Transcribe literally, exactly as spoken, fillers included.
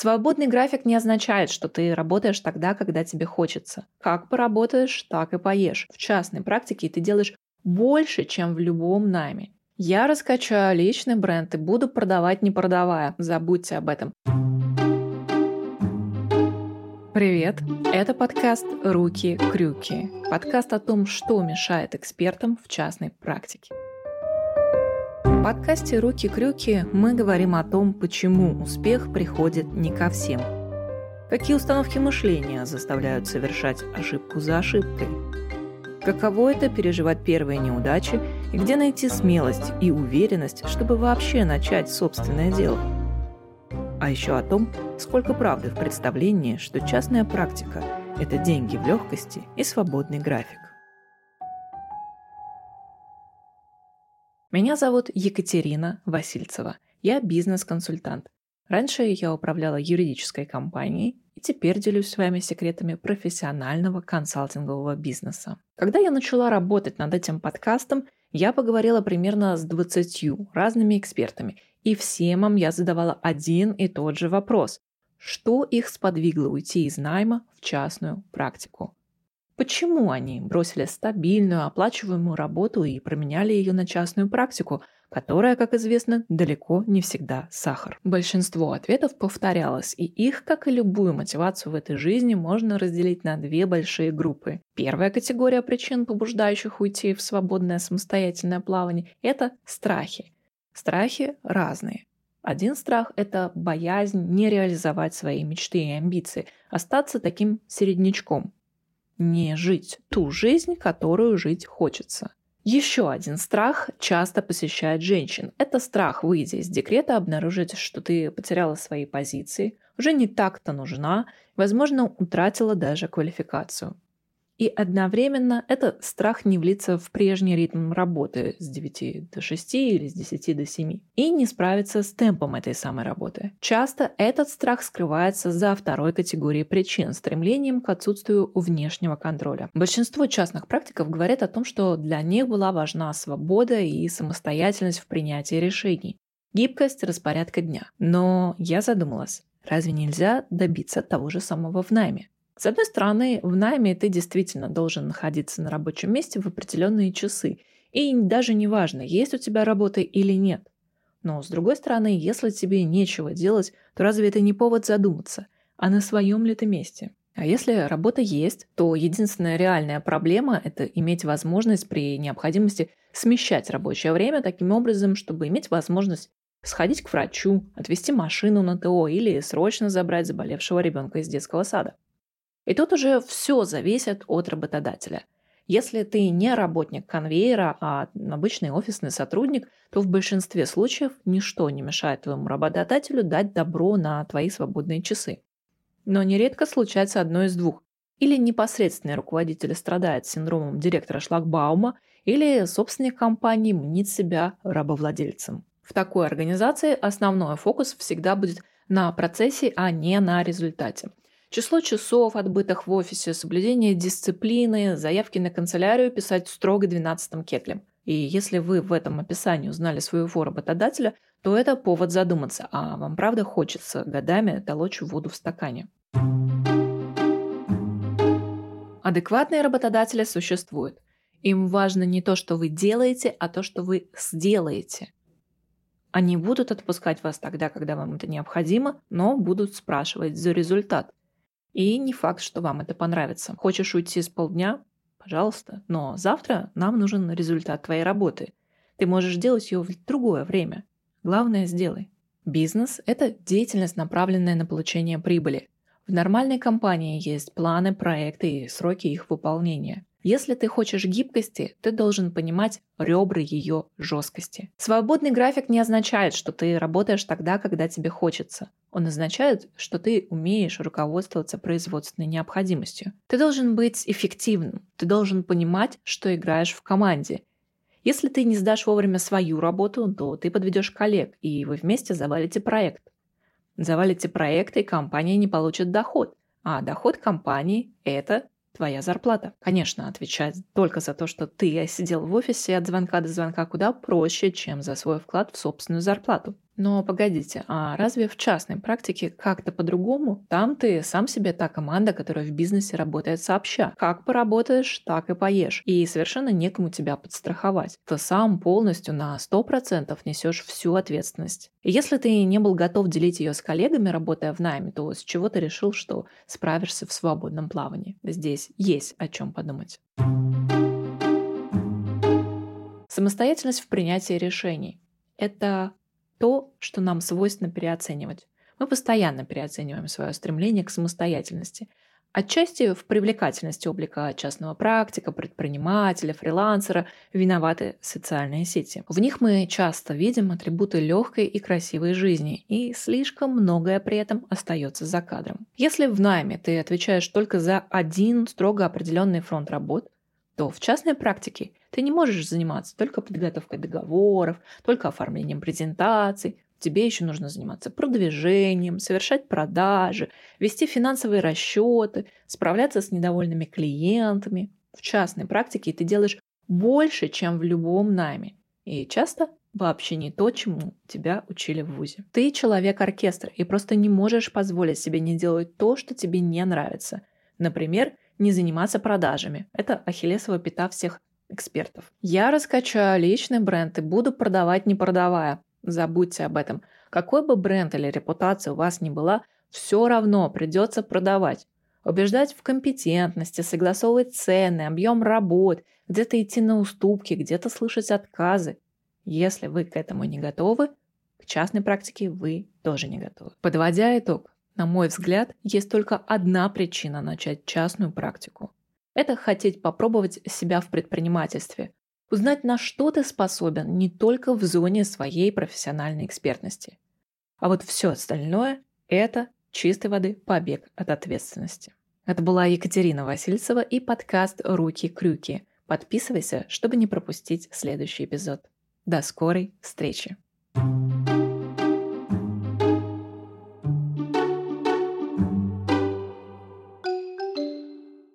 Свободный график не означает, что ты работаешь тогда, когда тебе хочется. Как поработаешь, так и поешь. В частной практике ты делаешь больше, чем в любом найме. Я раскачаю личный бренд и буду продавать, не продавая. Забудьте об этом. Привет! Это подкаст «Руки-крюки». Подкаст о том, что мешает экспертам в частной практике. В подкасте «Руки-крюки» мы говорим о том, почему успех приходит не ко всем. Какие установки мышления заставляют совершать ошибку за ошибкой? Каково это переживать первые неудачи и где найти смелость и уверенность, чтобы вообще начать собственное дело? А еще о том, сколько правды в представлении, что частная практика – это деньги в легкости и свободный график. Меня зовут Екатерина Васильцева. Я бизнес-консультант. Раньше я управляла юридической компанией и теперь делюсь с вами секретами профессионального консалтингового бизнеса. Когда я начала работать над этим подкастом, я поговорила примерно с двадцатью разными экспертами, и всем им я задавала один и тот же вопрос. Что их сподвигло уйти из найма в частную практику? Почему они бросили стабильную, оплачиваемую работу и променяли ее на частную практику, которая, как известно, далеко не всегда сахар? Большинство ответов повторялось, и их, как и любую мотивацию в этой жизни, можно разделить на две большие группы. Первая категория причин, побуждающих уйти в свободное самостоятельное плавание, это страхи. Страхи разные. Один страх – это боязнь не реализовать свои мечты и амбиции, остаться таким середнячком. Не жить ту жизнь, которую жить хочется. Еще один страх часто посещает женщин. Это страх, выйдя из декрета, обнаружить, что ты потеряла свои позиции, уже не так-то нужна, возможно, утратила даже квалификацию. И одновременно это страх не влиться в прежний ритм работы с девяти до шести или с десяти до семи и не справиться с темпом этой самой работы. Часто этот страх скрывается за второй категорией причин – стремлением к отсутствию внешнего контроля. Большинство частных практиков говорят о том, что для них была важна свобода и самостоятельность в принятии решений, гибкость распорядка дня. Но я задумалась, разве нельзя добиться того же самого в найме? С одной стороны, в найме ты действительно должен находиться на рабочем месте в определенные часы, и даже не важно, есть у тебя работа или нет. Но с другой стороны, если тебе нечего делать, то разве это не повод задуматься, а на своем ли ты месте? А если работа есть, то единственная реальная проблема – это иметь возможность при необходимости смещать рабочее время таким образом, чтобы иметь возможность сходить к врачу, отвезти машину на ТО или срочно забрать заболевшего ребенка из детского сада. И тут уже все зависит от работодателя. Если ты не работник конвейера, а обычный офисный сотрудник, то в большинстве случаев ничто не мешает твоему работодателю дать добро на твои свободные часы. Но нередко случается одно из двух. Или непосредственный руководитель страдает синдромом директора шлагбаума, или собственник компании мнит себя рабовладельцем. В такой организации основной фокус всегда будет на процессе, а не на результате. Число часов, отбытых в офисе, соблюдение дисциплины, заявки на канцелярию писать строго двенадцатым кеглем. И если вы в этом описании узнали своего работодателя, то это повод задуматься, а вам правда хочется годами толочь воду в стакане. Адекватные работодатели существуют. Им важно не то, что вы делаете, а то, что вы сделаете. Они будут отпускать вас тогда, когда вам это необходимо, но будут спрашивать за результат. И не факт, что вам это понравится. Хочешь уйти с полдня? Пожалуйста. Но завтра нам нужен результат твоей работы. Ты можешь делать ее в другое время. Главное, сделай. Бизнес – это деятельность, направленная на получение прибыли. В нормальной компании есть планы, проекты и сроки их выполнения. Если ты хочешь гибкости, ты должен понимать ребра ее жесткости. Свободный график не означает, что ты работаешь тогда, когда тебе хочется. Он означает, что ты умеешь руководствоваться производственной необходимостью. Ты должен быть эффективным, ты должен понимать, что играешь в команде. Если ты не сдашь вовремя свою работу, то ты подведешь коллег, и вы вместе завалите проект. Завалите проект, и компания не получит доход. А доход компании – это твоя зарплата. Конечно, отвечать только за то, что ты сидел в офисе от звонка до звонка, куда проще, чем за свой вклад в собственную зарплату. Но погодите, а разве в частной практике как-то по-другому? Там ты сам себе та команда, которая в бизнесе работает сообща. Как поработаешь, так и поешь. И совершенно некому тебя подстраховать. Ты сам полностью на сто процентов несешь всю ответственность. И если ты не был готов делить ее с коллегами, работая в найме, то с чего ты решил, что справишься в свободном плавании? Здесь есть о чем подумать. Самостоятельность в принятии решений. Это то, что нам свойственно переоценивать. Мы постоянно переоцениваем свое стремление к самостоятельности. Отчасти в привлекательности облика частного практика, предпринимателя, фрилансера виноваты социальные сети. В них мы часто видим атрибуты легкой и красивой жизни, и слишком многое при этом остается за кадром. Если в найме ты отвечаешь только за один строго определенный фронт работ, то в частной практике ты не можешь заниматься только подготовкой договоров, только оформлением презентаций. Тебе еще нужно заниматься продвижением, совершать продажи, вести финансовые расчеты, справляться с недовольными клиентами. В частной практике ты делаешь больше, чем в любом найме. И часто вообще не то, чему тебя учили в вузе. Ты человек-оркестр и просто не можешь позволить себе не делать то, что тебе не нравится. Например, не заниматься продажами. Это ахиллесова пята всех экспертов. Я раскачаю личный бренд и буду продавать, не продавая. Забудьте об этом. Какой бы бренд или репутация у вас ни была, все равно придется продавать. Убеждать в компетентности, согласовывать цены, объем работ, где-то идти на уступки, где-то слышать отказы. Если вы к этому не готовы, к частной практике вы тоже не готовы. Подводя итог, на мой взгляд, есть только одна причина начать частную практику. Это хотеть попробовать себя в предпринимательстве. Узнать, на что ты способен, не только в зоне своей профессиональной экспертности. А вот все остальное – это чистой воды побег от ответственности. Это была Екатерина Васильцева и подкаст «Руки-крюки». Подписывайся, чтобы не пропустить следующий эпизод. До скорой встречи!